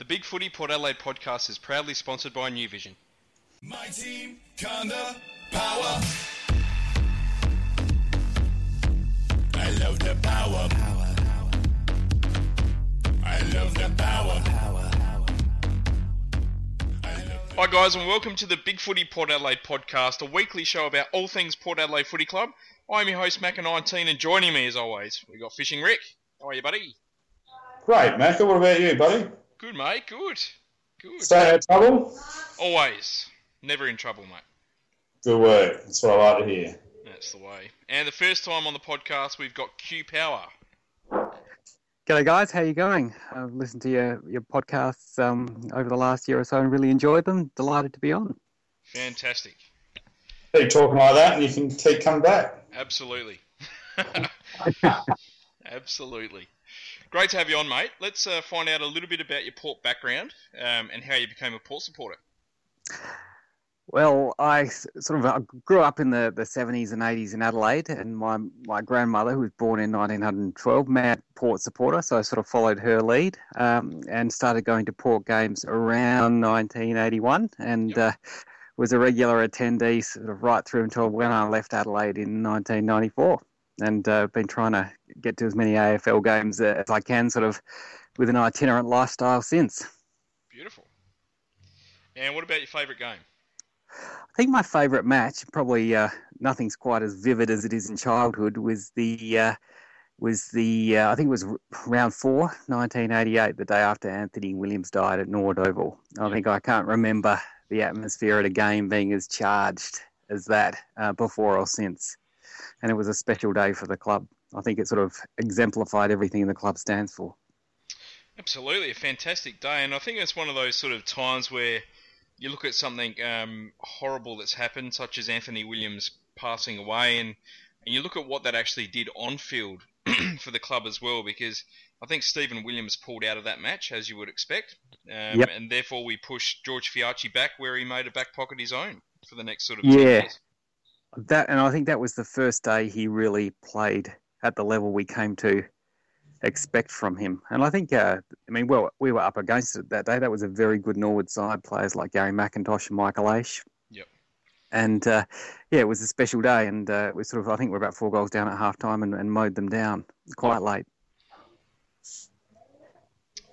The Big Footy Port Adelaide podcast is proudly sponsored by New Vision. My team, Conda Power. I love the power. I love the power. Hi guys and welcome to the Big Footy Port Adelaide podcast, a weekly show about all things Port Adelaide Footy Club. I'm your host Macca19 and joining me as always, we got Fishing Rick. How are you, buddy? Great, Macca. What about you, buddy? Good, mate. Good. Stay out of trouble? Always. Never in trouble, mate. Good work. That's what I like to hear. That's the way. And the first time on the podcast, we've got Q Power. G'day, guys. How you going? I've listened to your podcasts over the last year or so and really enjoyed them. Delighted to be on. Fantastic. Keep talking like that and you can keep coming back. Absolutely. Absolutely. Great to have you on, mate. Let's find out a little bit about your Port background and how you became a Port supporter. Well, I grew up in the 70s and 80s in Adelaide, and my grandmother, who was born in 1912, mad Port supporter, so I sort of followed her lead and started going to Port games around 1981 and was a regular attendee sort of right through until when I left Adelaide in 1994. And I've been trying to get to as many AFL games as I can, sort of with an itinerant lifestyle since. Beautiful. And what about your favourite game? I think my favourite match, probably nothing's quite as vivid as it is in childhood, was I think it was round 4, 1988, the day after Anthony Williams died at Norwood Oval. I can't remember the atmosphere at a game being as charged as that before or since. And it was a special day for the club. I think it sort of exemplified everything the club stands for. Absolutely, a fantastic day. And I think it's one of those sort of times where you look at something horrible that's happened, such as Anthony Williams passing away, and you look at what that actually did on field for the club as well, because I think Stephen Williams pulled out of that match, as you would expect, and therefore we pushed George Fiacchi back where he made a back pocket his own for the next sort of 2 years. And I think that was the first day he really played at the level we came to expect from him. And I think, we were up against it that day. That was a very good Norwood side, players like Gary McIntosh and Michael Aish. Yep. And, it was a special day. And I think we were about 4 goals down at halftime and mowed them down quite late.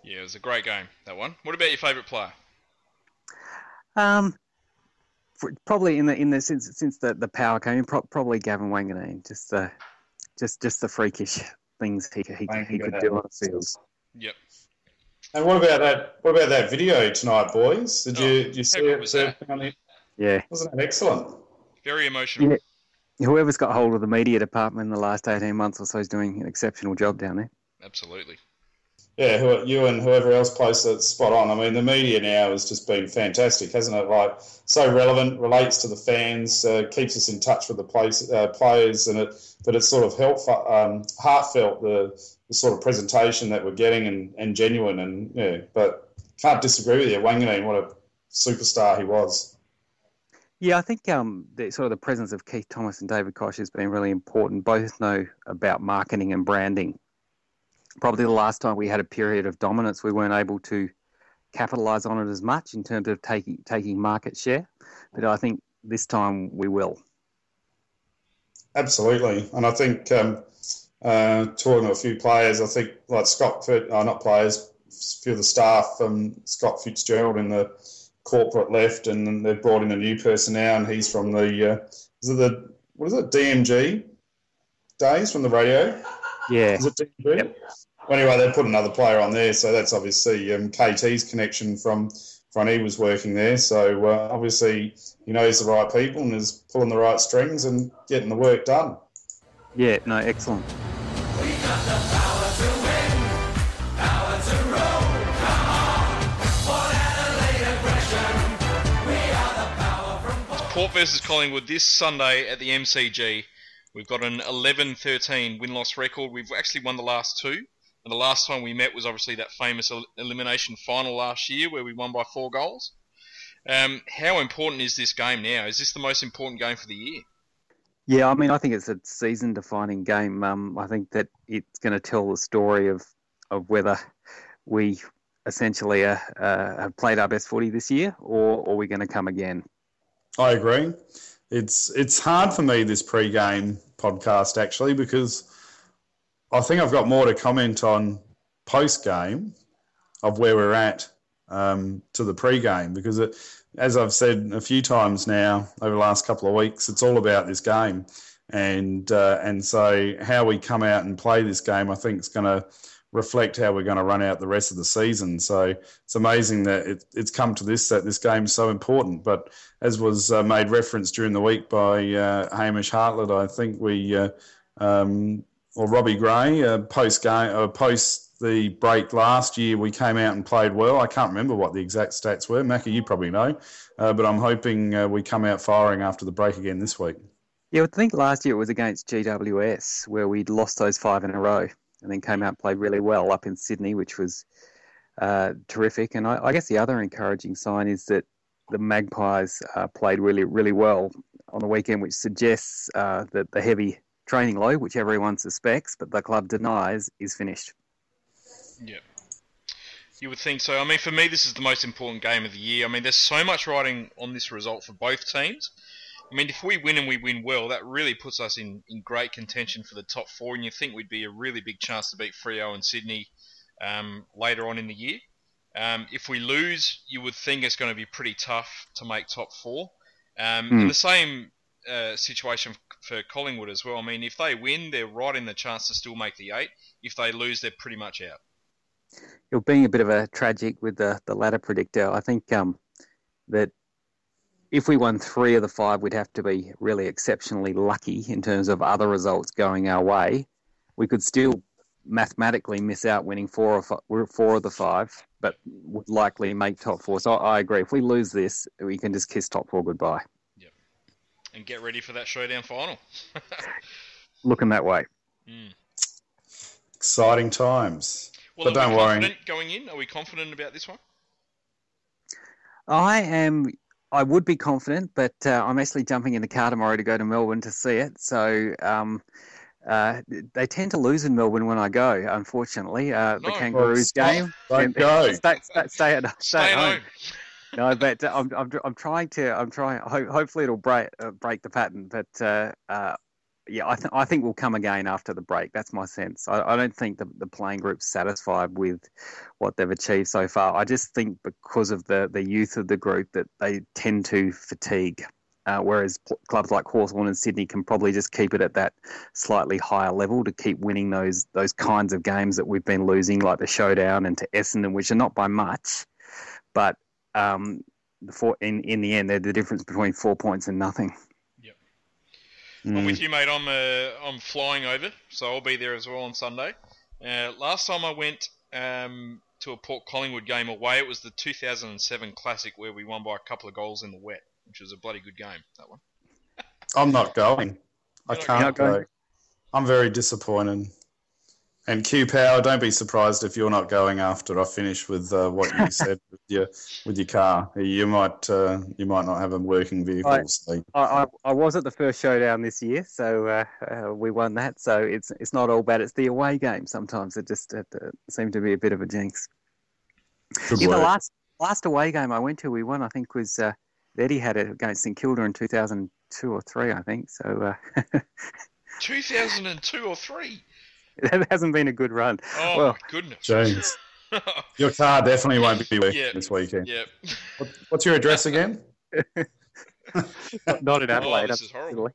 Yeah, it was a great game, that one. What about your favourite player? Probably in the since the power came in, probably Gavin Wanganeen, just the freakish things he could do on the field. Yep. And what about that video tonight, boys? Did you see it? Yeah. Wasn't it excellent? Very emotional. Yeah. Whoever's got hold of the media department in the last 18 months or so is doing an exceptional job down there. Absolutely. Yeah, you and whoever else posts it, spot on. I mean, the media now has just been fantastic, hasn't it? Like, so relevant, relates to the fans, keeps us in touch with the players, but it's sort of heartfelt, the sort of presentation that we're getting and genuine. And yeah, but can't disagree with you, Wanganeen, what a superstar he was. Yeah, I think the presence of Keith Thomas and David Koch has been really important. Both know about marketing and branding. Probably the last time we had a period of dominance, we weren't able to capitalise on it as much in terms of taking market share. But I think this time we will. Absolutely. And I think talking to a few players, I think like a few of the staff from Scott Fitzgerald in the corporate left, and they've brought in a new person now, and he's from DMG days from the radio? Yeah. Is it DMG? Yep. Well, anyway, they put another player on there, so that's obviously KT's connection from when he was working there. So obviously he knows the right people and is pulling the right strings and getting the work done. Yeah, no, excellent. We got the power to win, power to roll. Come on, Port Adelaide aggression. We are the power from Port. It's Port versus Collingwood this Sunday at the MCG. We've got an 11-13 win-loss record. We've actually won the last 2. And the last time we met was obviously that famous elimination final last year where we won by 4 goals. How important is this game now? Is this the most important game for the year? Yeah, I mean, I think it's a season-defining game. I think that it's going to tell the story of whether we essentially have played our best footy this year, or are we going to come again? I agree. It's hard for me, this pre-game podcast, actually, because I think I've got more to comment on post-game of where we're at to the pre-game, because it, as I've said a few times now over the last couple of weeks, it's all about this game. And so how we come out and play this game, I think, is going to reflect how we're going to run out the rest of the season. So it's amazing that it's come to this, that this game is so important. But as was made reference during the week by Hamish Hartlett, I think we, or Robbie Gray, post the break last year, we came out and played well. I can't remember what the exact stats were. Macca, you probably know. But I'm hoping we come out firing after the break again this week. Yeah, I think last year it was against GWS where we'd lost those 5 in a row and then came out and played really well up in Sydney, which was terrific. And I guess the other encouraging sign is that the Magpies played really, really well on the weekend, which suggests that the heavy training load, which everyone suspects but the club denies, is finished. Yeah, you would think so. I mean, for me, this is the most important game of the year. I mean, there's so much riding on this result for both teams. I mean, if we win and we win well, that really puts us in great contention for the top four, and you think we'd be a really big chance to beat Freo and Sydney later on in the year. If we lose, you would think it's going to be pretty tough to make top four. And the same situation for Collingwood as well. I mean, if they win, they're right in the chance to still make the eight. If they lose, they're pretty much out. You're being a bit of a tragic with the ladder predictor. I think that if we won 3 of the 5, we'd have to be really exceptionally lucky in terms of other results going our way. We could still mathematically miss out winning 4 of the 5, but would likely make top 4. So I agree. If we lose this, we can just kiss top 4 goodbye. Yep. And get ready for that showdown final. Looking that way. Mm. Exciting times. Well, but don't worry. Are we confident going in? Are we confident about this one? I am. I would be confident, but I'm actually jumping in the car tomorrow to go to Melbourne to see it. So they tend to lose in Melbourne when I go, unfortunately. The Kangaroos game. Don't go. Stay at home. No, but I'm trying. Hopefully, it'll break the pattern. But yeah, I think we'll come again after the break. That's my sense. I don't think the playing group's satisfied with what they've achieved so far. I just think because of the youth of the group that they tend to fatigue, whereas clubs like Hawthorn and Sydney can probably just keep it at that slightly higher level to keep winning those kinds of games that we've been losing, like the showdown and to Essendon, which are not by much, but in the end, they're the difference between 4 points and nothing. I'm with you, mate. I'm flying over, so I'll be there as well on Sunday. Last time I went to a Port Collingwood game away, it was the 2007 Classic where we won by a couple of goals in the wet, which was a bloody good game, that one. I'm not going. I can't go. I'm very disappointed. And Q Power, don't be surprised if you're not going after I finish with what you said with your car. You might not have a working vehicle. I was at the first showdown this year, so we won that. So it's not all bad. It's the away game. Sometimes it just seemed to be a bit of a jinx. Yeah, the last away game I went to, we won. I think was Eddie had it against St Kilda in 2002 or 3. I think so. 2002 or 3. That hasn't been a good run. Oh, well, my goodness. James, your car definitely won't be working this weekend. Yep. What's your address again? Not in Adelaide. Oh, this is horrible.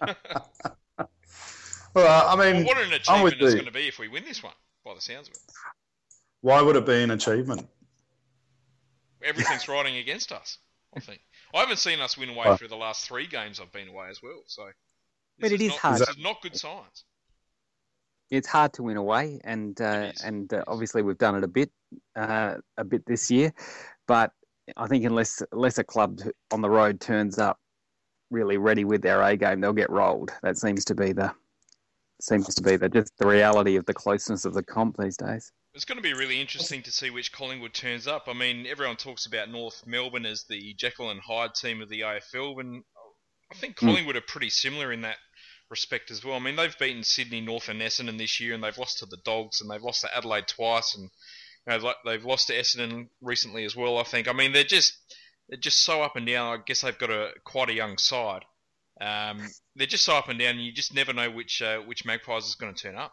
Well, I mean, what an achievement it's going to be if we win this one, by the sounds of it. Why would it be an achievement? Everything's riding against us, I think. I haven't seen us win away for the last 3 games I've been away as well. So, But it is hard. This is not good signs. It's hard to win away, and obviously we've done it a bit this year. But I think unless a club on the road turns up really ready with their A game, they'll get rolled. That seems to be the just the reality of the closeness of the comp these days. It's going to be really interesting to see which Collingwood turns up. I mean, everyone talks about North Melbourne as the Jekyll and Hyde team of the AFL, and I think Collingwood are pretty similar in that respect as well. I mean, they've beaten Sydney, North and Essendon this year, and they've lost to the Dogs, and they've lost to Adelaide twice, and You know, they've lost to Essendon recently as well, I think. I mean, they're just so up and down. I guess they've got quite a young side. They're just so up and down. You just never know which Magpies is going to turn up.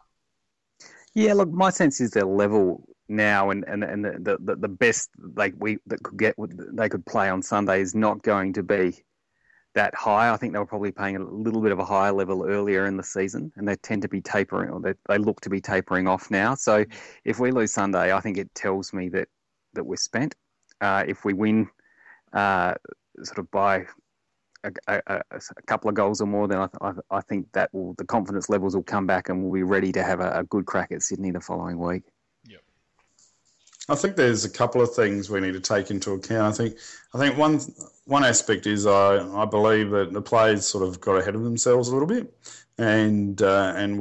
Yeah, look, my sense is they're level now, and the best they could play on Sunday is not going to be that high. I think they were probably playing a little bit of a higher level earlier in the season, and they tend to be tapering, or they look to be tapering off now. So if we lose Sunday, I think it tells me that we're spent. If we win sort of by a couple of goals or more, then I think that the confidence levels will come back and we'll be ready to have a good crack at Sydney the following week. Yep. I think there's a couple of things we need to take into account. I think one aspect is I believe that the players sort of got ahead of themselves a little bit, and so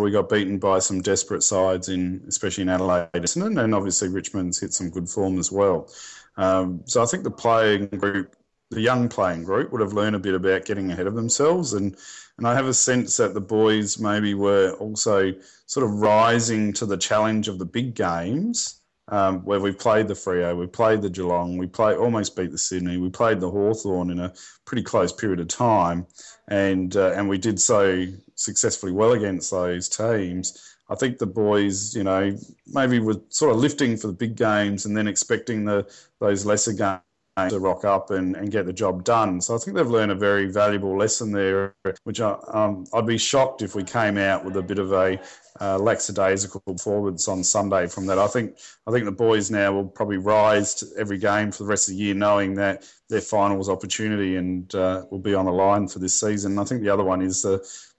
we got beaten by some desperate sides, especially in Adelaide, Essendon, and obviously Richmond's hit some good form as well. So I think the young playing group would have learned a bit about getting ahead of themselves. And I have a sense that the boys maybe were also sort of rising to the challenge of the big games, where we've played the Freo, we played the Geelong, almost beat the Sydney, we played the Hawthorn in a pretty close period of time, and we did so successfully well against those teams. I think the boys, you know, maybe were sort of lifting for the big games and then expecting those lesser games to rock up and get the job done. So I think they've learned a very valuable lesson there, which I'd be shocked if we came out with a bit of a lackadaisical performance on Sunday from that. I think the boys now will probably rise to every game for the rest of the year, knowing that their finals opportunity and will be on the line for this season. And I think the other one is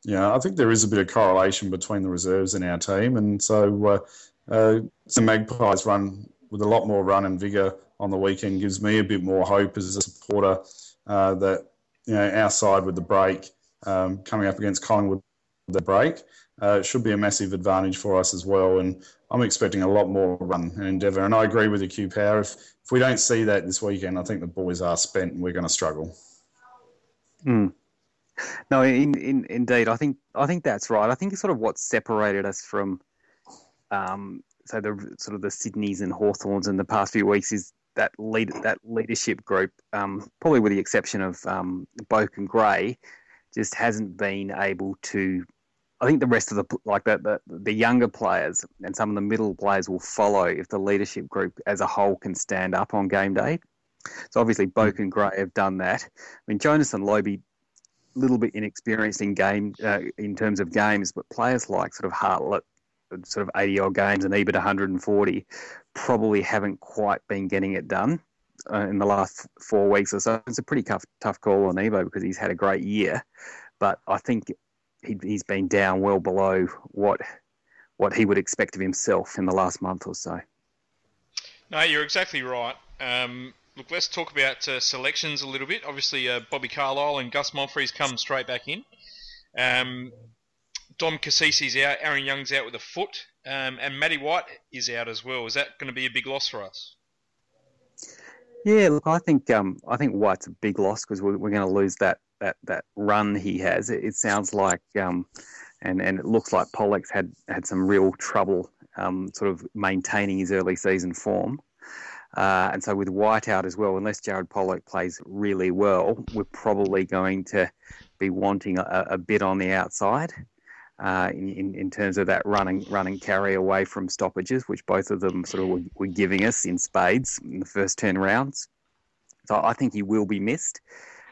I think there is a bit of correlation between the reserves and our team, and so the Magpies run with a lot more run and vigour on the weekend gives me a bit more hope as a supporter that, you know, our side with the break coming up against Collingwood with the break should be a massive advantage for us as well. And I'm expecting a lot more run and endeavour. And I agree with you, Q Power. If we don't see that this weekend, I think the boys are spent and we're going to struggle. Mm. No, indeed. I think that's right. I think it's sort of what separated us from so the sort of the Sydneys and Hawthorns in the past few weeks is that leadership group, probably with the exception of Boak and Gray, just hasn't been able to. I think the rest of the younger players and some of the middle players will follow if the leadership group as a whole can stand up on game day. So obviously Boak and Gray have done that. I mean, Jonas and Lobey, a little bit inexperienced in terms of games, but players like sort of Hartlett, sort of 80-odd games and Ebert 140, probably haven't quite been getting it done in the last 4 weeks or so. It's a pretty tough call on Ebo because he's had a great year, but I think he's been down well below what he would expect of himself in the last month or so. No, you're exactly right. Look, let's talk about selections a little bit. Obviously, Bobby Carlisle and Gus Monfries come straight back in. Dom Cassisi's out, Aaron Young's out with a foot, and Matty White is out as well. Is that going to be a big loss for us? Yeah, look, I think White's a big loss because we're going to lose that run he has. It sounds like, and it looks like Pollock's had some real trouble sort of maintaining his early season form. And so with White out as well, unless Jared Pollock plays really well, we're probably going to be wanting a bit on the outside. In terms of that run and carry away from stoppages, which both of them sort of were giving us in spades in the first 10 rounds. So I think he will be missed.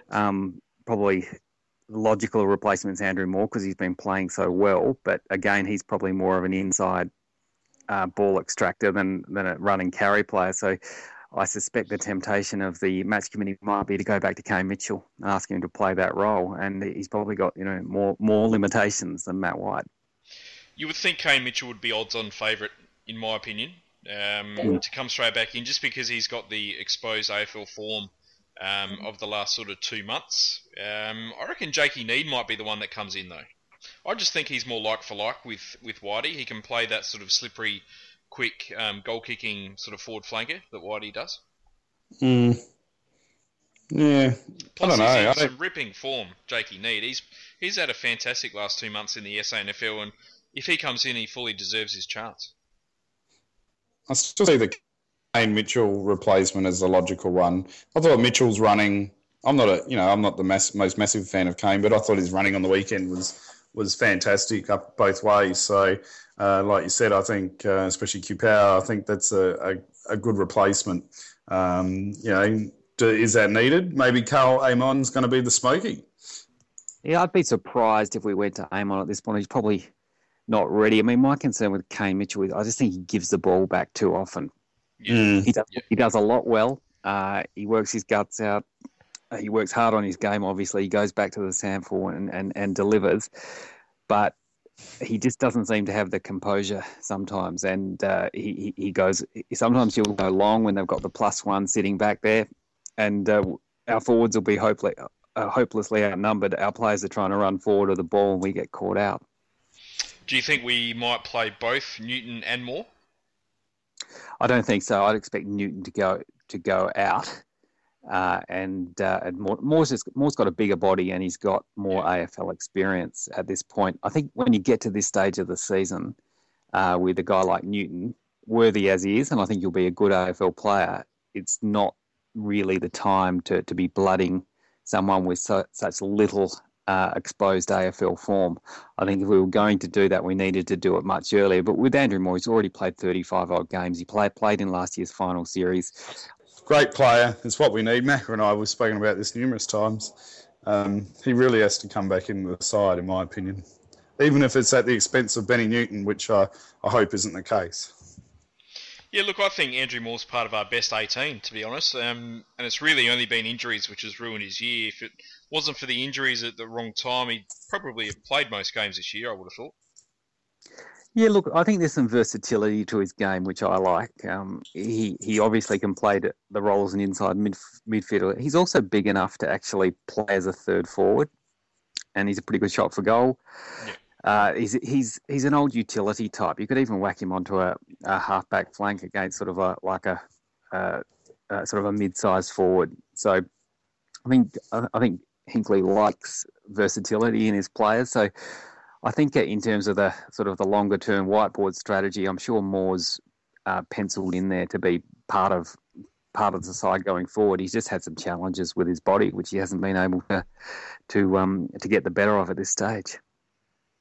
Probably logical replacement is Andrew Moore because he's been playing so well, but again, he's probably more of an inside ball extractor than a run and carry player. So I suspect the temptation of the match committee might be to go back to Kane Mitchell and ask him to play that role, and he's probably got, you know, more limitations than Matt White. You would think Kane Mitchell would be odds-on favourite, in my opinion, to come straight back in, just because he's got the exposed AFL form of the last sort of 2 months. I reckon Jakey Neade might be the one that comes in, though. I just think he's more like for like with Whitey. He can play that sort of slippery, quick goal-kicking sort of forward flanker that Whitey does. Mm. Yeah, plus I don't know. He's in some ripping form, Jakey Neade. He's had a fantastic last 2 months in the SANFL, and if he comes in, he fully deserves his chance. I still see the Kane Mitchell replacement as the logical one. I thought Mitchell's running. I'm not the most massive fan of Kane, but I thought his running on the weekend was fantastic up both ways. So, like you said, I think especially Q Power, I think that's a good replacement. Is that needed? Maybe Carl Amon's going to be the Smoky. Yeah, I'd be surprised if we went to Amon at this point. He's probably not ready. I mean, my concern with Kane Mitchell is I just think he gives the ball back too often. Yeah. He does a lot well. He works his guts out. He works hard on his game, obviously. He goes back to the sample and delivers. But he just doesn't seem to have the composure sometimes. And he goes – sometimes he'll go long when they've got the plus one sitting back there. And our forwards will be hopelessly outnumbered. Our players are trying to run forward of the ball and we get caught out. Do you think we might play both Newton and Moore? I don't think so. I'd expect Newton to go out. And Moore's got a bigger body and he's got more AFL experience at this point. I think when you get to this stage of the season with a guy like Newton, worthy as he is, and I think you'll be a good AFL player, it's not really the time to be blooding someone with such little exposed AFL form. I think if we were going to do that, we needed to do it much earlier. But with Andrew Moore, he's already played 35-odd games. He played in last year's final series. Great player. It's what we need. Macca and I have spoken about this numerous times. He really has to come back into the side, in my opinion, even if it's at the expense of Benny Newton, which I hope isn't the case. Yeah, look, I think Andrew Moore's part of our best 18, to be honest, and it's really only been injuries which has ruined his year. If it wasn't for the injuries at the wrong time, he'd probably have played most games this year, I would have thought. Yeah, look, I think there's some versatility to his game, which I like. He obviously can play the role as an inside midfielder. He's also big enough to actually play as a third forward, and he's a pretty good shot for goal. Yeah. He's an old utility type. You could even whack him onto a halfback flank against sort of a mid-sized forward. So I think Hinkley likes versatility in his players. So I think in terms of the sort of the longer term whiteboard strategy, I'm sure Moore's penciled in there to be part of the side going forward. He's just had some challenges with his body, which he hasn't been able to get the better of at this stage.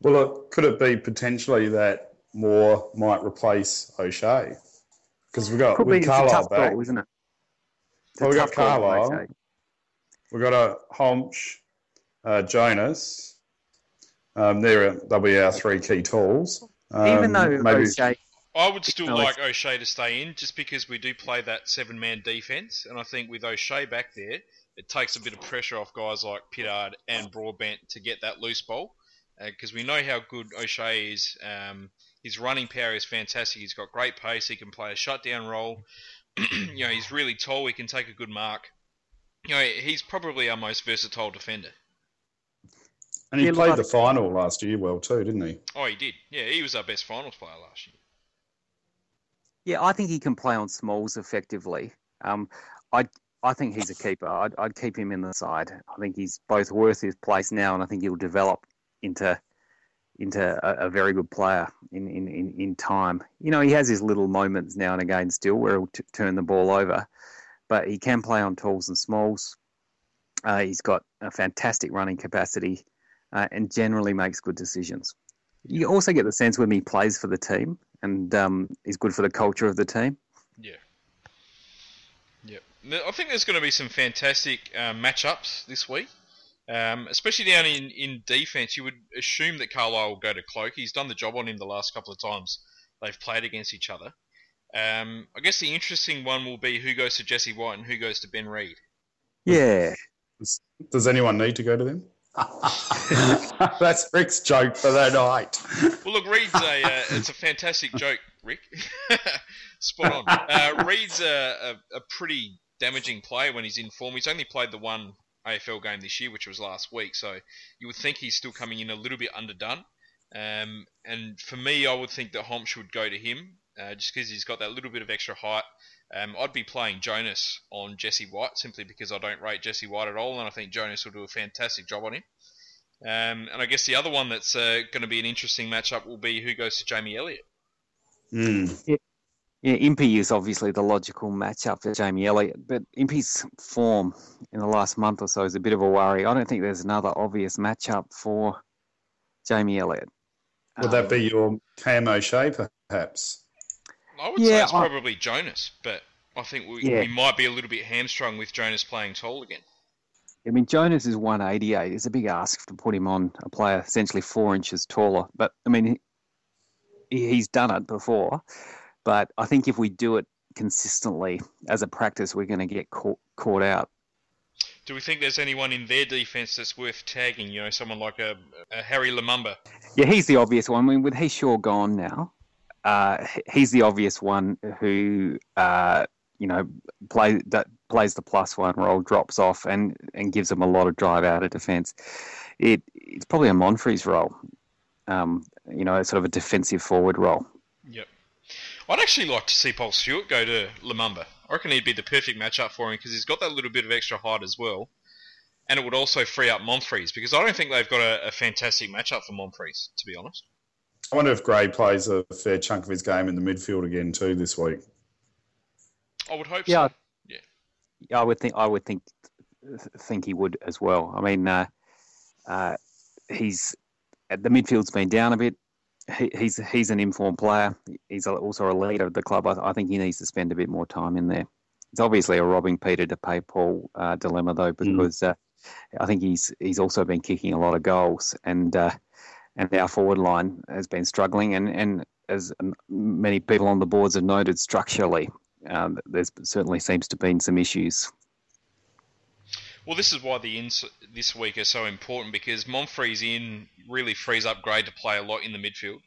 Well, could it be potentially that Moore might replace O'Shea? Because we've got Carlisle back, isn't it? Well, we've got Carlisle. We've got a Homsch, Jonas. They'll be our three key tools. Even though O'Shea... I would still like O'Shea to stay in just because we do play that seven-man defence, and I think with O'Shea back there, it takes a bit of pressure off guys like Pittard and Broadbent to get that loose ball, because we know how good O'Shea is. His running power is fantastic. He's got great pace. He can play a shutdown role. He's really tall. He can take a good mark. He's probably our most versatile defender. And he played the final last year well too, didn't he? Oh, he did. Yeah, he was our best finals player last year. Yeah, I think he can play on smalls effectively. I think he's a keeper. I'd keep him in the side. I think he's both worth his place now, and I think he'll develop into a very good player in time. He has his little moments now and again still where he'll turn the ball over, but he can play on tools and smalls. He's got a fantastic running capacity and generally makes good decisions. You also get the sense when he plays for the team and is good for the culture of the team. Yeah. Yep. I think there's going to be some fantastic matchups this week. Especially down in defence, you would assume that Carlisle will go to Cloak. He's done the job on him the last couple of times they've played against each other. I guess the interesting one will be who goes to Jesse White and who goes to Ben Reid. Yeah. Does anyone need to go to them? That's Rick's joke for the night. Well, look, Reid's it's a fantastic joke, Rick. Spot on. Reid's a pretty damaging player when he's in form. He's only played the one AFL game this year, which was last week, so you would think he's still coming in a little bit underdone, and for me I would think that Homsch would go to him just because he's got that little bit of extra height. I'd be playing Jonas on Jesse White simply because I don't rate Jesse White at all, and I think Jonas will do a fantastic job on him. And I guess the other one that's going to be an interesting matchup will be who goes to Jamie Elliott. Mm. Yeah, Impey is obviously the logical matchup for Jamie Elliott, but Impey's form in the last month or so is a bit of a worry. I don't think there's another obvious matchup for Jamie Elliott. Would that be your Cam O'Shea, perhaps? I would say it's probably Jonas, but I think we might be a little bit hamstrung with Jonas playing tall again. I mean, Jonas is 188. It's a big ask to put him on a player essentially 4 inches taller. But, I mean, he's done it before. But I think if we do it consistently as a practice, we're going to get caught out. Do we think there's anyone in their defence that's worth tagging? You know, someone like a Harry Lumumba? Yeah, he's the obvious one. I mean, with Heishaw gone now, he's the obvious one who, plays the plus one role, drops off and gives them a lot of drive out of defence. It's probably a Monfries role, sort of a defensive forward role. Yep. I'd actually like to see Paul Stewart go to Lumumba. I reckon he'd be the perfect matchup for him because he's got that little bit of extra height as well. And it would also free up Monfries because I don't think they've got a fantastic matchup for Monfries, to be honest. I wonder if Gray plays a fair chunk of his game in the midfield again too this week. I would hope so. Yeah, I would think he would as well. I mean, the midfield's been down a bit. He's an informed player. He's also a leader of the club. I think he needs to spend a bit more time in there. It's obviously a robbing Peter to pay Paul dilemma, though, because I think he's also been kicking a lot of goals, and our forward line has been struggling. And as many people on the boards have noted, structurally, there certainly seems to have been some issues. Well, this is why the ins this week are so important because Monfries in really frees up Gray to play a lot in the midfield.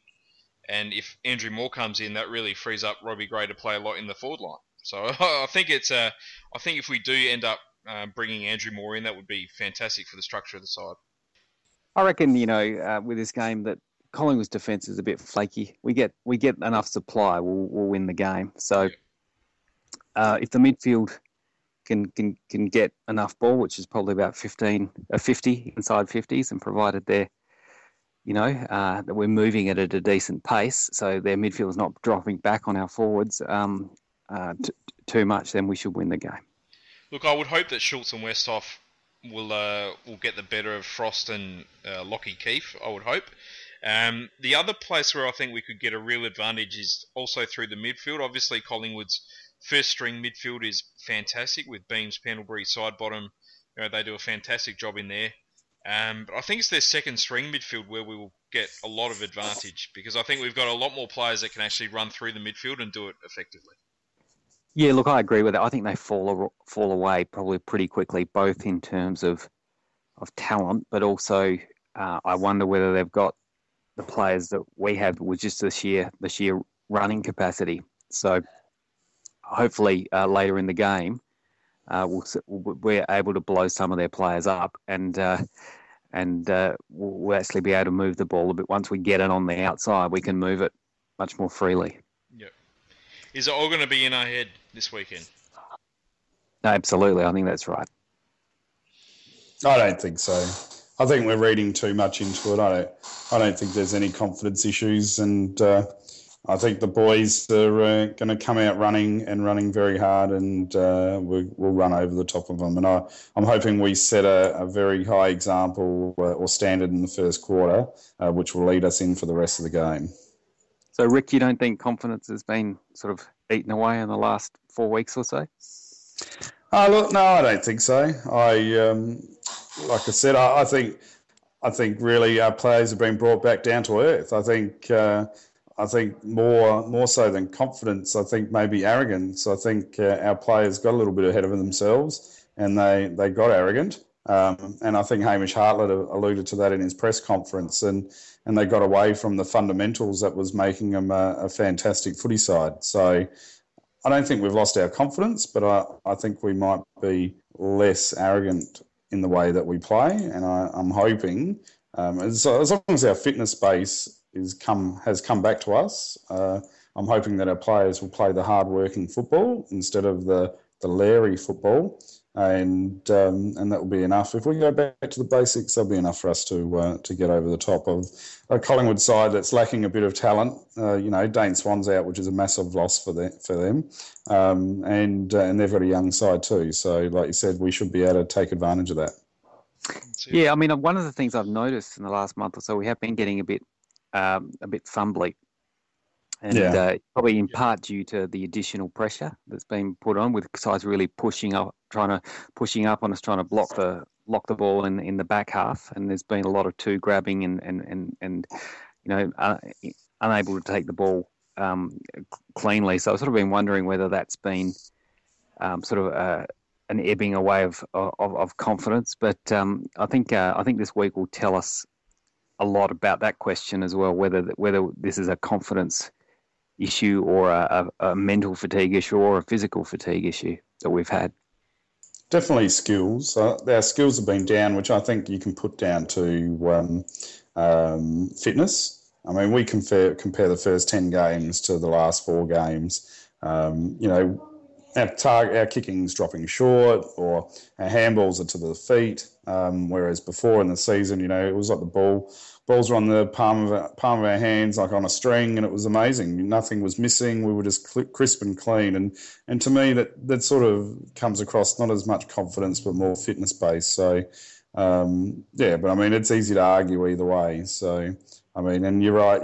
And if Andrew Moore comes in, that really frees up Robbie Gray to play a lot in the forward line. So I think if we do end up bringing Andrew Moore in, that would be fantastic for the structure of the side. I reckon, with this game that Collingwood's defence is a bit flaky. We get enough supply, we'll win the game. So if the midfield can get enough ball, which is probably about 50 inside 50s, and provided they're that we're moving it at a decent pace, so their midfield is not dropping back on our forwards too much, then we should win the game. Look, I would hope that Schultz and Westhoff will get the better of Frost and Lockie Keefe. I would hope. The other place where I think we could get a real advantage is also through the midfield. Obviously, Collingwood's first-string midfield is fantastic with Beams, Pendlebury, side bottom. They do a fantastic job in there. But I think it's their second-string midfield where we will get a lot of advantage because I think we've got a lot more players that can actually run through the midfield and do it effectively. Yeah, look, I agree with that. I think they fall away probably pretty quickly, both in terms of talent, but also I wonder whether they've got the players that we have with just the sheer running capacity. So hopefully later in the game, we're able to blow some of their players up and we'll actually be able to move the ball a bit. Once we get it on the outside, we can move it much more freely. Yep. Is it all going to be in our head this weekend? No, absolutely. I think that's right. I don't think so. I think we're reading too much into it. I don't think there's any confidence issues and... I think the boys are going to come out running very hard and we'll run over the top of them. And I'm hoping we set a very high example or standard in the first quarter, which will lead us in for the rest of the game. So, Rick, you don't think confidence has been sort of eaten away in the last 4 weeks or so? Look, no, I don't think so. I think really our players have been brought back down to earth. I think more so than confidence, I think maybe arrogance. I think our players got a little bit ahead of themselves and they got arrogant. And I think Hamish Hartlett alluded to that in his press conference and they got away from the fundamentals that was making them a fantastic footy side. So I don't think we've lost our confidence, but I think we might be less arrogant in the way that we play. And I'm hoping, as long as our fitness base has come back to us. I'm hoping that our players will play the hard-working football instead of the the Larry football, and that will be enough. If we go back to the basics, that'll be enough for us to get over the top of a Collingwood side that's lacking a bit of talent. You know, Dane Swan's out, which is a massive loss for them, and they've got a young side too. So, like you said, we should be able to take advantage of that. Yeah, I mean, one of the things I've noticed in the last month or so, we have been getting a bit fumbly. And probably in part due to the additional pressure that's been put on, with sides really pushing up on us, trying to block the ball in the back half. And there's been a lot of two grabbing and you know, unable to take the ball cleanly. So I've sort of been wondering whether that's been an ebbing away of confidence. But I think this week will tell us a lot about that question as well, whether this is a confidence issue or a mental fatigue issue or a physical fatigue issue that we've had. Definitely skills. Our skills have been down, which I think you can put down to fitness. I mean, we compare the first 10 games to the last 4 games. You know, our kicking's dropping short, or our handballs are to the feet, whereas before in the season, you know, it was like the balls were on the palm of our hands, like on a string, and it was amazing. Nothing was missing. We were just crisp and clean. And to me, that sort of comes across not as much confidence but more fitness-based. So, but, I mean, it's easy to argue either way. So, I mean, and you're right,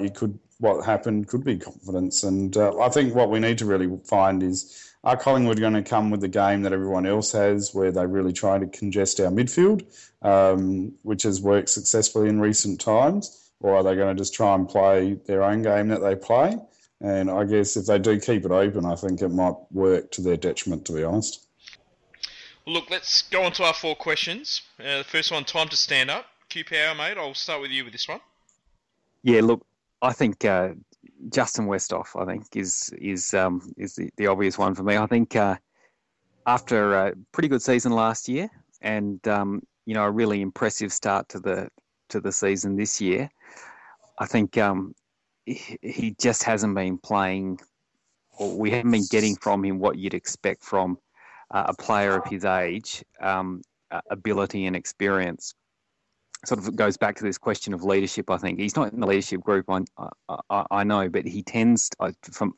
what happened could be confidence. And I think what we need to really find is, are Collingwood going to come with the game that everyone else has, where they really try to congest our midfield, which has worked successfully in recent times, or are they going to just try and play their own game that they play? And I guess if they do keep it open, I think it might work to their detriment, to be honest. Well, look, let's go on to our 4 questions. The first one, time to stand up. Q Power, mate, I'll start with you with this one. Yeah, look, I think... Justin Westhoff, I think, is the obvious one for me. I think after a pretty good season last year, and you know, a really impressive start to the season this year, I think he just hasn't been playing, or we haven't been getting from him what you'd expect from a player of his age, ability and experience. Sort of goes back to this question of leadership, I think. He's not in the leadership group, I know, but he tends,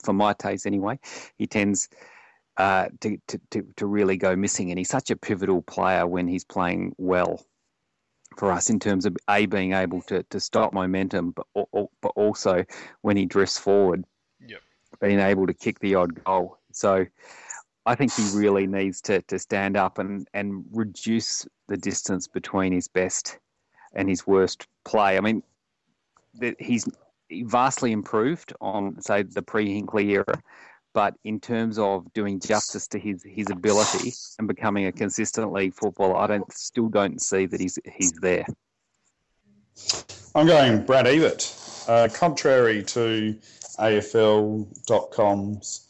for my taste anyway, he tends to really go missing. And he's such a pivotal player when he's playing well for us in terms of, A, being able to stop momentum, but also when he drifts forward, being able to kick the odd goal. So I think he really needs to stand up and reduce the distance between his best and his worst play. I mean, he's vastly improved on, say, the pre-Hinkley era, but in terms of doing justice to his ability and becoming a consistent league footballer, I still don't see that he's there. I'm going Brad Ebert. Contrary to AFL.com's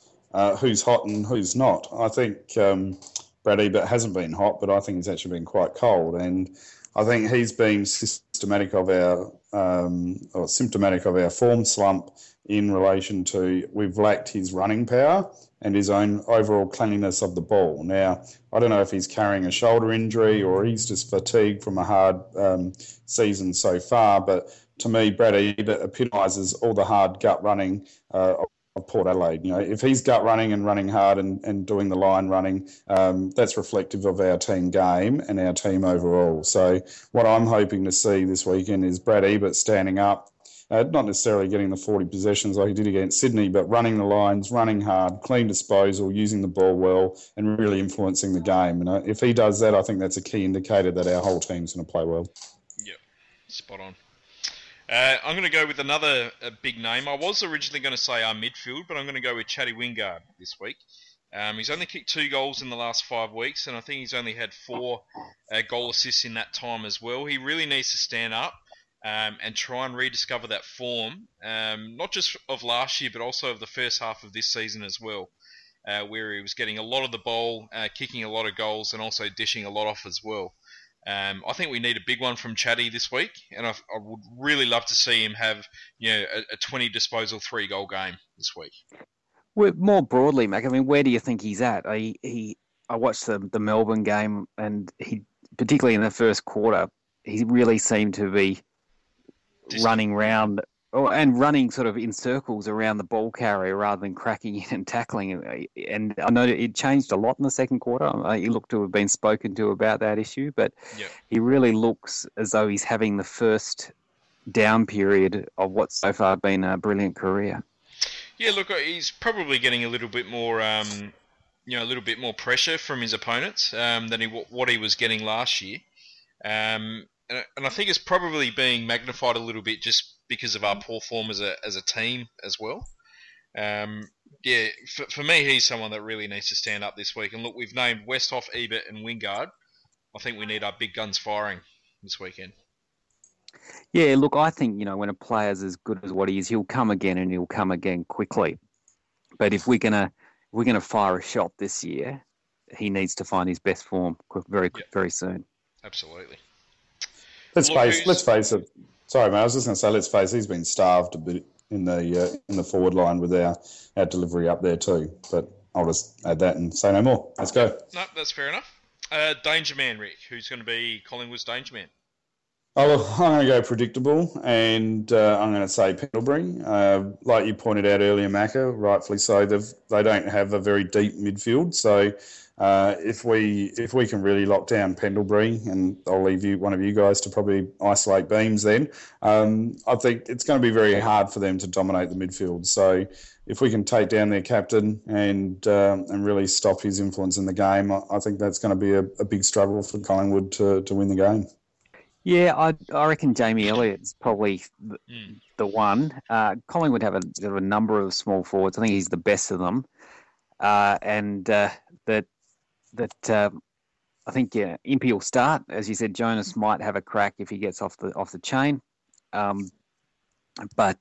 who's hot and who's not, I think Brad Ebert hasn't been hot, but I think he's actually been quite cold. And I think he's been symptomatic of our form slump in relation to, we've lacked his running power and his own overall cleanliness of the ball. Now, I don't know if he's carrying a shoulder injury or he's just fatigued from a hard season so far, but to me, Brad Ebert epitomises all the hard gut running of Port Adelaide. You know, if he's gut running and running hard and doing the line running, that's reflective of our team game and our team overall. So what I'm hoping to see this weekend is Brad Ebert standing up, not necessarily getting the 40 possessions like he did against Sydney, but running the lines, running hard, clean disposal, using the ball well, and really influencing the game. And if he does that, I think that's a key indicator that our whole team's going to play well. Yep, spot on. I'm going to go with another big name. I was originally going to say our midfield, but I'm going to go with Chatty Wingard this week. He's only kicked 2 goals in the last 5 weeks, and I think he's only had 4 goal assists in that time as well. He really needs to stand up and try and rediscover that form, not just of last year, but also of the first half of this season as well, where he was getting a lot of the ball, kicking a lot of goals, and also dishing a lot off as well. I think we need a big one from Chatty this week, and I would really love to see him have, you know, a 20-disposal, 3-goal game this week. Well, more broadly, Mac, I mean, where do you think he's at? He, I watched the Melbourne game, and he, particularly in the first quarter, he really seemed to be running round and running sort of in circles around the ball carrier rather than cracking in and tackling. And I know it changed a lot in the second quarter. He looked to have been spoken to about that issue, but he really looks as though he's having the first down period of what's so far been a brilliant career. Yeah, look, he's probably getting a little bit more, a little bit more pressure from his opponents than what he was getting last year. And I think it's probably being magnified a little bit just because of our poor form as a team as well. For me, he's someone that really needs to stand up this week. And look, we've named Westhoff, Ebert and Wingard. I think we need our big guns firing this weekend. Yeah, look, I think, when a player's as good as what he is, he'll come again and he'll come again quickly. But if we're gonna fire a shot this year, he needs to find his best form very soon. Absolutely. Let's face it. Sorry, mate. I was just going to say, let's face it, he's been starved a bit in the forward line with our delivery up there too. But I'll just add that and say no more. Let's go. No, that's fair enough. Danger man, Rick. Who's going to be Collingwood's danger man? Oh, look, I'm going to go predictable, and I'm going to say Pendlebury. Like you pointed out earlier, Macca, rightfully so, they don't have a very deep midfield. So if we can really lock down Pendlebury, and I'll leave one of you guys to probably isolate Beams then, I think it's going to be very hard for them to dominate the midfield. So if we can take down their captain and really stop his influence in the game, I think that's going to be a big struggle for Collingwood to win the game. Yeah, I reckon Jamie Elliott's probably the one. Collingwood have a number of small forwards. I think he's the best of them, and I think Impey will start. As you said, Jonas might have a crack if he gets off the chain, but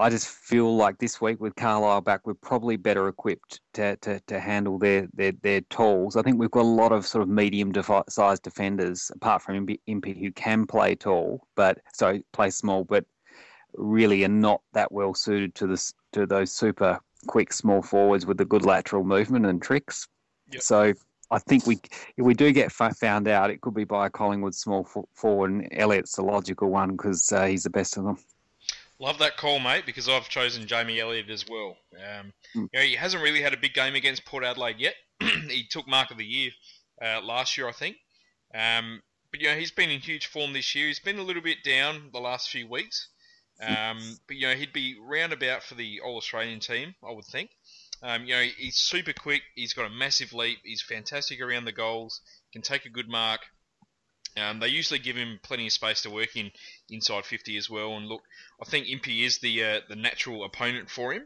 I just feel like this week with Carlisle back, we're probably better equipped to handle their talls. I think we've got a lot of sort of medium-sized defenders, apart from Impey, who can play small, but really are not that well suited to those super quick small forwards with the good lateral movement and tricks. Yep. So I think if we do get found out, it could be by a Collingwood small forward, and Elliott's the logical one because he's the best of them. Love that call, mate, because I've chosen Jamie Elliott as well. He hasn't really had a big game against Port Adelaide yet. He took mark of the year last year, I think. But he's been in huge form this year. He's been a little bit down the last few weeks. But he'd be roundabout for the All-Australian team, I would think. He's super quick. He's got a massive leap. He's fantastic around the goals. Can take a good mark. They usually give him plenty of space to work in inside 50 as well. And look, I think Impey is the natural opponent for him.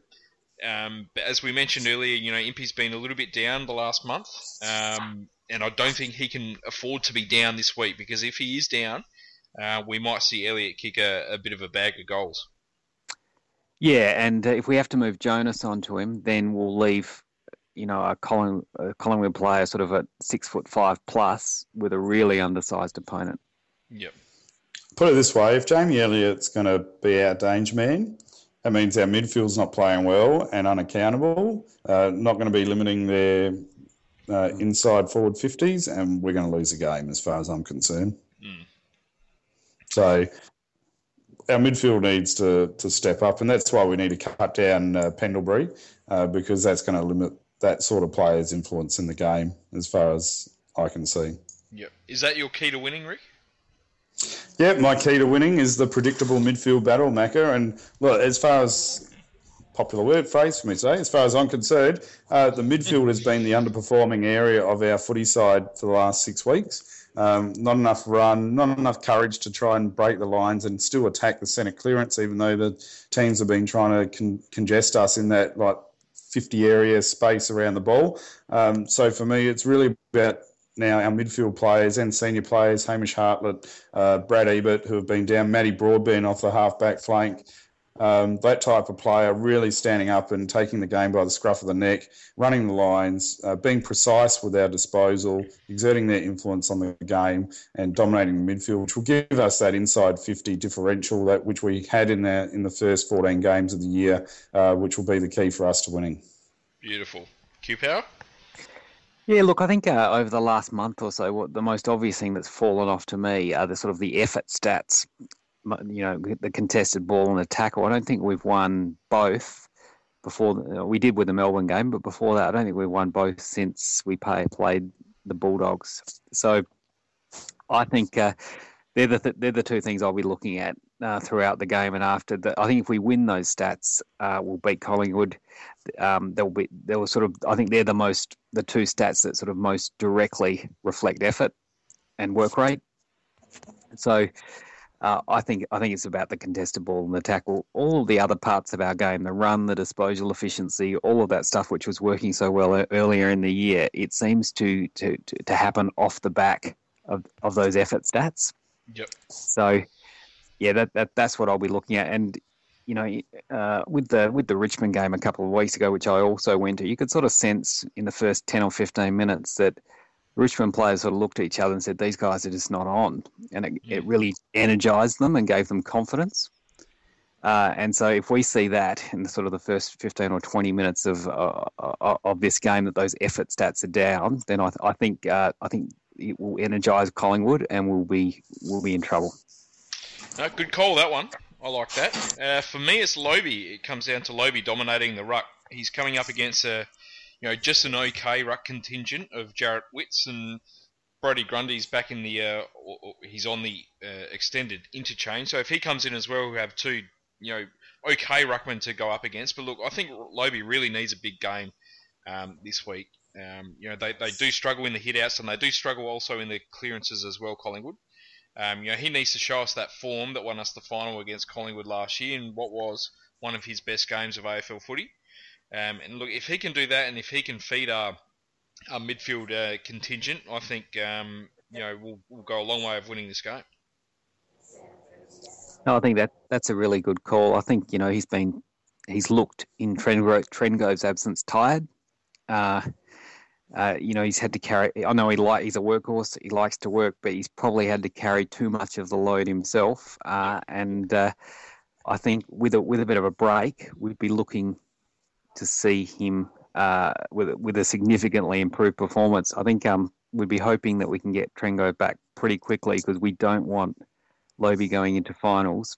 But as we mentioned earlier, Impey's been a little bit down the last month. And I don't think he can afford to be down this week, because if he is down, we might see Elliott kick a bit of a bag of goals. Yeah, and if we have to move Jonas onto him, then we'll leave a Collingwood player sort of at 6'5" plus with a really undersized opponent. Yep. Put it this way, if Jamie Elliott's going to be our danger man, that means our midfield's not playing well and unaccountable, not going to be limiting their inside forward 50s, and we're going to lose the game as far as I'm concerned. Mm. So our midfield needs to step up, and that's why we need to cut down Pendlebury because that's going to limit that sort of player's influence in the game, as far as I can see. Yep. Is that your key to winning, Rick? Yeah, my key to winning is the predictable midfield battle, Macca. And look, as far as popular word phrase for me today, as far as I'm concerned, the midfield has been the underperforming area of our footy side for the last 6 weeks. Not enough run, not enough courage to try and break the lines and still attack the centre clearance, even though the teams have been trying to congest us in that, 50 area space around the ball. So for me, it's really about now our midfield players and senior players, Hamish Hartlett, Brad Ebert, who have been down, Matty Broadbent off the half-back flank, that type of player really standing up and taking the game by the scruff of the neck, running the lines, being precise with our disposal, exerting their influence on the game and dominating the midfield, which will give us that inside 50 differential which we had in the first 14 games of the year, which will be the key for us to winning. Beautiful. Q Power? Yeah, look, I think over the last month or so, the most obvious thing that's fallen off to me are the sort of the effort stats, you know, the contested ball and the tackle. I don't think we've won both before. We did with the Melbourne game, but before that, I don't think we've won both since we played the Bulldogs. So I think they're the two things I'll be looking at throughout the game and after. I think if we win those stats, we'll beat Collingwood. I think they're the two stats that sort of most directly reflect effort and work rate. So I think it's about the contested ball and the tackle. All of the other parts of our game, the run, the disposal efficiency, all of that stuff which was working so well earlier in the year, it seems to happen off the back of those effort stats. Yep. So yeah, that's what I'll be looking at. And you know, with the Richmond game a couple of weeks ago, which I also went to, you could sort of sense in the first 10 or 15 minutes that Richmond players sort of looked at each other and said, these guys are just not on. And it really energised them and gave them confidence. And so if we see that in sort of the first 15 or 20 minutes of this game, that those effort stats are down, then I think it will energise Collingwood and we'll be in trouble. No, good call, that one. I like that. For me, it's Lobey. It comes down to Lobey dominating the ruck. He's coming up against just an okay ruck contingent of Jarrett Witts and Brodie Grundy's back in the he's on the extended interchange. So if he comes in as well, we'll have two okay ruckmen to go up against. But look, I think Lobey really needs a big game this week. They do struggle in the hit-outs and they do struggle also in the clearances as well, Collingwood. He needs to show us that form that won us the final against Collingwood last year in what was one of his best games of AFL footy. And look, if he can do that and if he can feed our midfield contingent, I think we'll go a long way of winning this game. No, I think that's a really good call. I think he's looked in Trengo's absence tired. He's had to carry. I know he's a workhorse. He likes to work, but he's probably had to carry too much of the load himself. And I think with a bit of a break, we'd be looking to see him with a significantly improved performance. I think we'd be hoping that we can get Trengo back pretty quickly because we don't want Lobey going into finals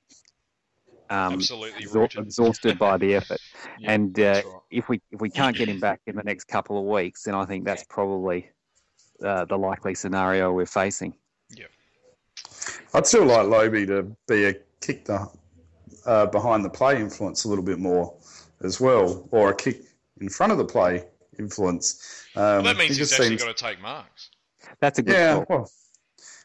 absolutely exhausted by the effort. Yeah, and right. If we can't get him back in the next couple of weeks, then I think that's probably the likely scenario we're facing. Yeah, I'd still like Lobey to be a kick behind the play influence a little bit more as well, or a kick in front of the play influence. That means he's actually got to take marks. That's a good call. Well,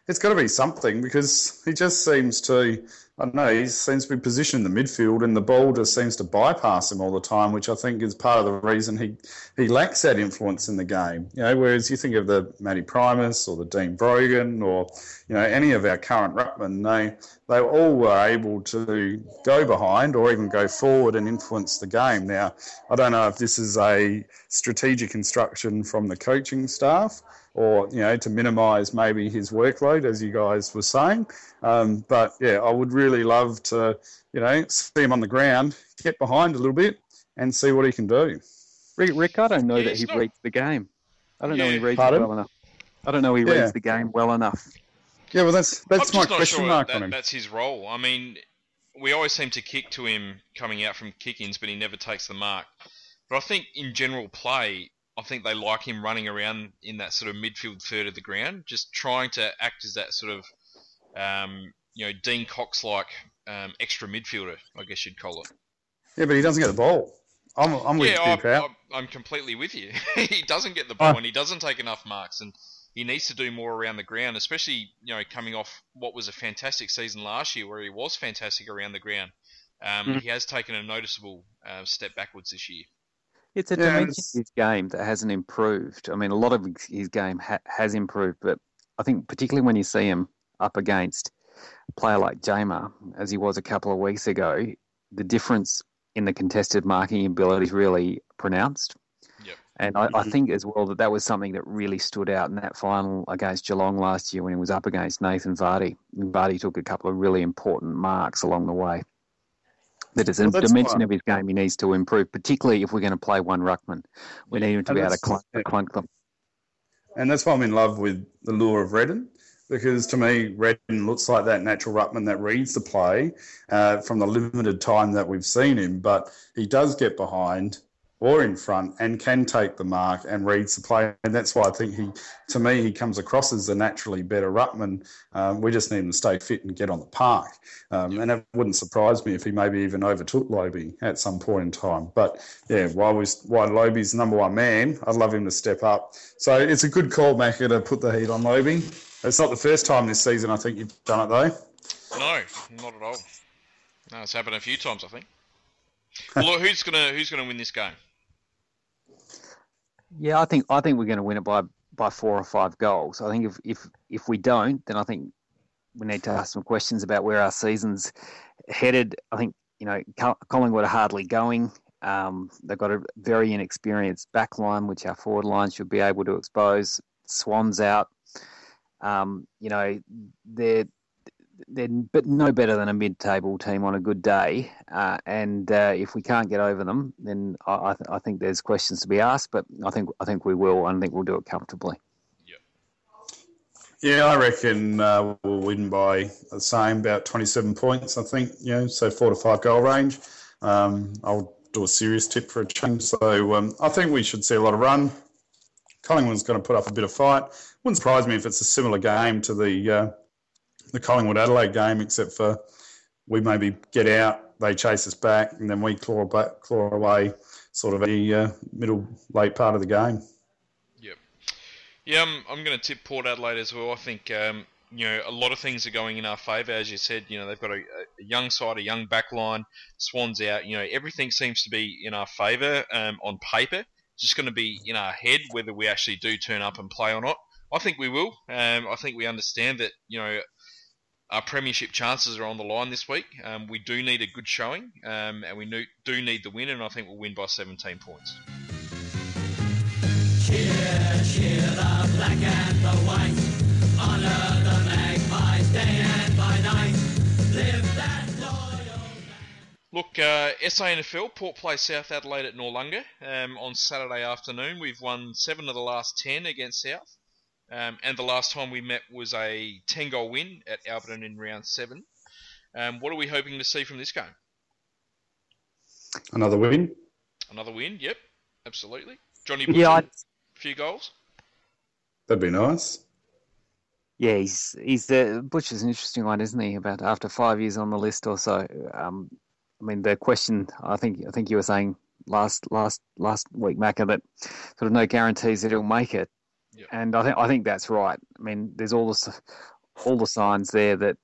it's got to be something because he just seems to... I don't know, he seems to be positioned in the midfield and the ball just seems to bypass him all the time, which I think is part of the reason he lacks that influence in the game. Whereas you think of the Matty Primus or the Dean Brogan or, any of our current ruckmen, they all were able to go behind or even go forward and influence the game. Now, I don't know if this is a strategic instruction from the coaching staff or, to minimise maybe his workload, as you guys were saying. I would really love to, see him on the ground, get behind a little bit and see what he can do. Rick, I don't know that he reads the game. I don't know he reads it well enough. I don't know he reads the game well enough. Yeah, well, that's my question mark on him. That's his role. I mean, we always seem to kick to him coming out from kick-ins, but he never takes the mark. But I think in general play... I think they like him running around in that sort of midfield third of the ground, just trying to act as that sort of, Dean Cox-like extra midfielder, I guess you'd call it. Yeah, but he doesn't get the ball. I'm with you, Pat. I'm completely with you. He doesn't get the ball and he doesn't take enough marks and he needs to do more around the ground, especially, coming off what was a fantastic season last year where he was fantastic around the ground. He has taken a noticeable step backwards this year. It's a dimension of his game that hasn't improved. I mean, a lot of his game has improved, but I think particularly when you see him up against a player like Jamar, as he was a couple of weeks ago, the difference in the contested marking ability is really pronounced. Yep. And I think as well that was something that really stood out in that final against Geelong last year when he was up against Nathan Vardy. And Vardy took a couple of really important marks along the way. That is a dimension of his game he needs to improve, particularly if we're going to play one ruckman. We need him to be able to clunk them. And that's why I'm in love with the lure of Redden, because to me, Redden looks like that natural ruckman that reads the play from the limited time that we've seen him, but he does get behind or in front and can take the mark and reads the play. And that's why I think he comes across as a naturally better ruckman. We just need him to stay fit and get on the park. And it wouldn't surprise me if he maybe even overtook Lobey at some point in time. But, yeah, while Lobey's number one man, I'd love him to step up. So it's a good call, Macca, to put the heat on Lobey. It's not the first time this season I think you've done it, though. No, not at all. No, it's happened a few times, I think. Well, look, who's gonna win this game? Yeah, I think we're going to win it by 4 or 5 goals. I think if we don't, then I think we need to ask some questions about where our season's headed. I think, Collingwood are hardly going. They've got a very inexperienced back line, which our forward line should be able to expose. Swan's out. They're no better than a mid-table team on a good day. And if we can't get over them, then I think there's questions to be asked, but I think we will. I think we'll do it comfortably. Yep. Yeah, I reckon we'll win by the same, about 27 points, I think, so 4 to 5 goal range. I'll do a serious tip for a change. So I think we should see a lot of run. Collingwood's going to put up a bit of fight. Wouldn't surprise me if it's a similar game to the Collingwood Adelaide game, except for we maybe get out, they chase us back, and then we claw away sort of the middle, late part of the game. Yep. Yeah, I'm going to tip Port Adelaide as well. I think, a lot of things are going in our favour. As you said, they've got a young side, a young back line, Swans out. Everything seems to be in our favour on paper. It's just going to be in our head whether we actually do turn up and play or not. I think we will. I think we understand that, our premiership chances are on the line this week. We do need a good showing, and we do need the win, and I think we'll win by 17 points. Cheer, cheer the black and the white. Honour the Magpies day and by night. Live that loyal... Look, SA NFL, Port play South Adelaide at Noarlunga on Saturday afternoon. We've won 7 of the last 10 against South. And the last time we met was a 10-goal win at Alberton in round 7. What are we hoping to see from this game? Another win. Another win, yep, absolutely. Johnny Bush, a few goals. That'd be nice. Yeah, Bush is an interesting one, isn't he? About after 5 years on the list or so. The question I think you were saying last week, Macca, that sort of no guarantees that he'll make it. Yep. And I think that's right. There's all the signs there that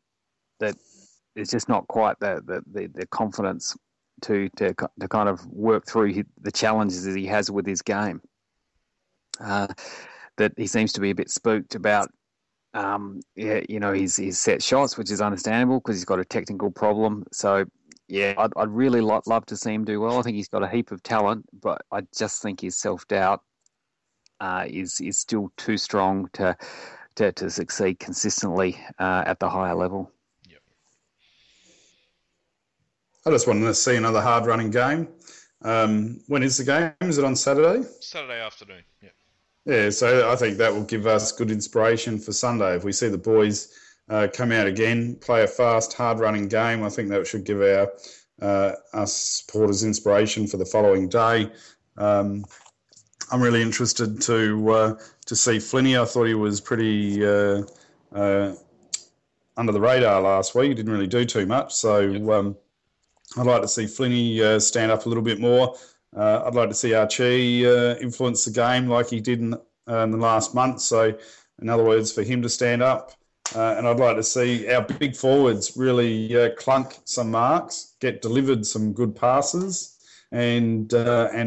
it's just not quite the confidence to kind of work through the challenges that he has with his game. That he seems to be a bit spooked about, his set shots, which is understandable because he's got a technical problem. So yeah, I'd really love to see him do well. I think he's got a heap of talent, but I just think his self-doubt is still too strong to succeed consistently at the higher level. Yep. I just wanted to see another hard-running game. When is the game? Is it on Saturday? Saturday afternoon, yeah. Yeah, so I think that will give us good inspiration for Sunday. If we see the boys come out again, play a fast, hard-running game, I think that should give us supporters inspiration for the following day. I'm really interested to see Flinney. I thought he was pretty under the radar last week. He didn't really do too much. So I'd like to see Flinney stand up a little bit more. I'd like to see Archie influence the game like he did in the last month. So, in other words, for him to stand up. And I'd like to see our big forwards really clunk some marks, get delivered some good passes, and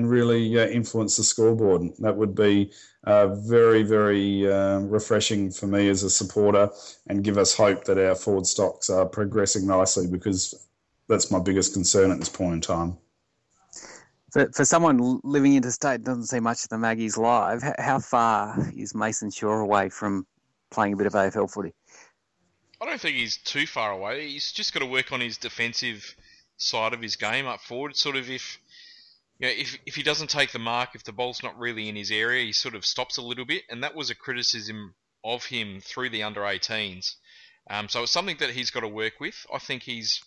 really influence the scoreboard. That would be very, very refreshing for me as a supporter and give us hope that our forward stocks are progressing nicely, because that's my biggest concern at this point in time. For someone living interstate, doesn't see much of the Maggies live. How far is Mason Shaw away from playing a bit of AFL footy? I don't think he's too far away. He's just got to work on his defensive side of his game up forward. Sort of if... you know, if he doesn't take the mark, if the ball's not really in his area, he sort of stops a little bit. And that was a criticism of him through the under-18s. So it's something that he's got to work with. I think he's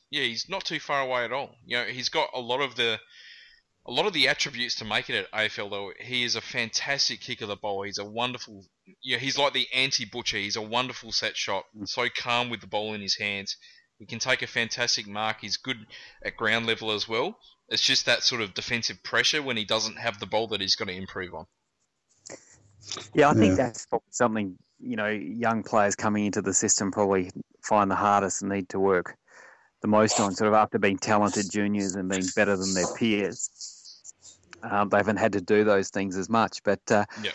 not too far away at all. You know, he's got a lot of the attributes to make it at AFL though. He is a fantastic kick of the ball. He's a wonderful, you know, he's like the anti-Butcher. He's a wonderful set shot, so calm with the ball in his hands. He can take a fantastic mark. He's good at ground level as well. It's just that sort of defensive pressure when he doesn't have the ball that he's got to improve on. Yeah, I think that's something, you know, young players coming into the system probably find the hardest and need to work the most on, sort of after being talented juniors and being better than their peers. They haven't had to do those things as much. But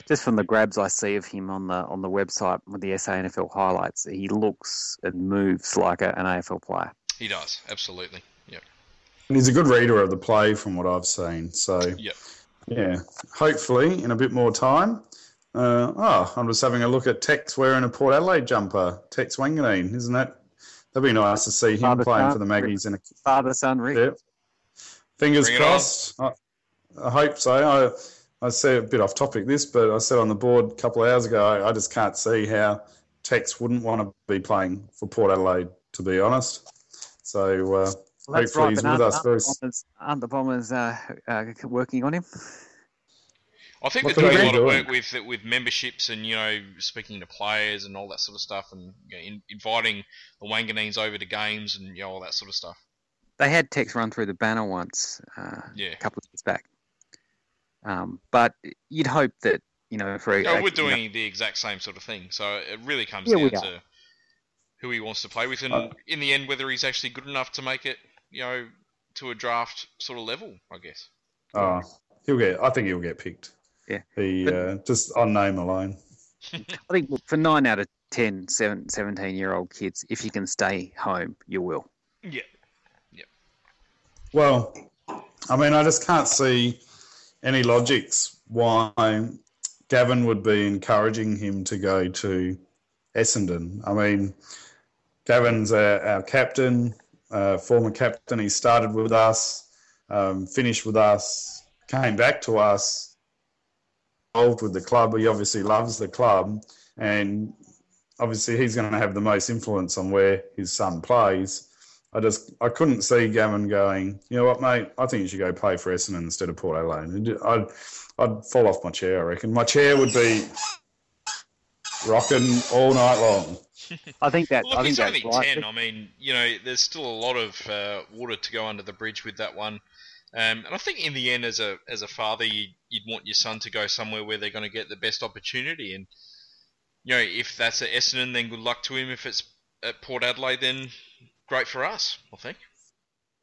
just from the grabs I see of him on the website with the SANFL highlights, he looks and moves like an AFL player. He does, absolutely. Yep. And he's a good reader of the play from what I've seen. So, yeah, hopefully in a bit more time. I'm just having a look at Tex wearing a Port Adelaide jumper. Tex Wanganeen, isn't that? That'd be nice to see him playing for the Maggies. In a father-son ring. Yeah. Fingers crossed. I hope so. I say a bit off topic this, but I said on the board a couple of hours ago, I just can't see how Tex wouldn't want to be playing for Port Adelaide, to be honest. So hopefully he's with us. Aren't the Bombers working on him? I think they're doing a lot of work with memberships and, you know, speaking to players and all that sort of stuff, and you know, inviting the Wanganeens over to games and, you know, all that sort of stuff. They had Tex run through the banner once a couple of years back. But you'd hope that, you know... we're doing the exact same sort of thing. So it really comes down to who he wants to play with. And in the end, whether he's actually good enough to make it, you know, to a draft sort of level, I guess. I think he'll get picked. Yeah, just on name alone. I think for 9 out of 10, 17-year-old kids, if you can stay home, you will. Yeah. Yep. Well, I mean, I just can't see any logics why Gavin would be encouraging him to go to Essendon. I mean, Gavin's our captain, former captain. He started with us, finished with us, came back to us. Involved with the club, he obviously loves the club, and obviously he's going to have the most influence on where his son plays. I couldn't see Gavin going, you know what, mate, I think you should go play for Essendon instead of Port Adelaide. I'd fall off my chair, I reckon. My chair would be rocking all night long. I think that. Well, look, it's only 10. I mean, you know, there's still a lot of water to go under the bridge with that one. And I think in the end, as a father, you'd want your son to go somewhere where they're going to get the best opportunity. And, you know, if that's at Essendon, then good luck to him. If it's at Port Adelaide, then great for us, I think.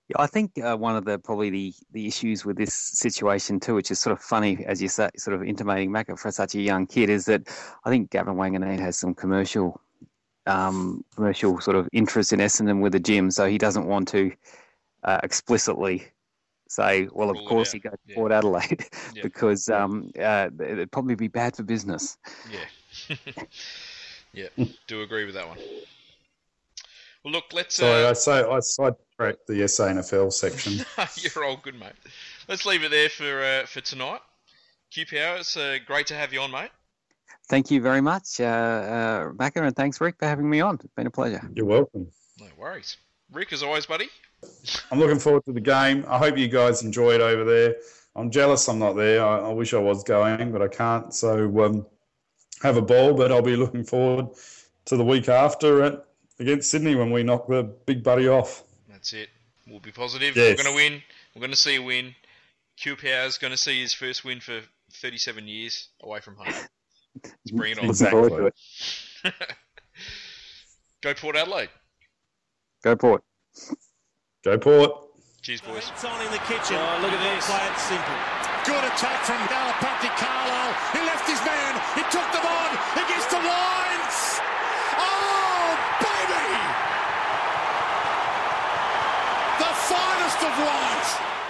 Yeah, I think one of the issues with this situation too, which is sort of funny, as you say, sort of intimating Macca for such a young kid, is that I think Gavin Wanganeen has some commercial sort of interest in Essendon with the gym, so he doesn't want to explicitly... say, well, of course he goes to Port Adelaide because it'd probably be bad for business. Yeah. Yeah, do agree with that one. Well, look, let's... Sorry, I sidetracked the SANFL section. You're all good, mate. Let's leave it there for tonight. Q Power, it's great to have you on, mate. Thank you very much, Macca, and thanks, Rick, for having me on. It's been a pleasure. You're welcome. No worries. Rick, as always, buddy. I'm looking forward to the game. I hope you guys enjoy it over there. I'm jealous I'm not there. I wish I was going, but I can't. So have a ball, but I'll be looking forward to the week after against Sydney when we knock the big buddy off. That's it. We'll be positive. Yes. We're going to win. We're going to see a win. Q Power's going to see his first win for 37 years away from home. Let's bring it on. Exactly. Go Port Adelaide. Go Port. Go Port. Cheers, boys. It's on in the kitchen. Oh, look at this. Play it simple. Good attack from Galapati Carlisle. He left his man. He took them on. He gets the lines. Oh, baby! The finest of lines.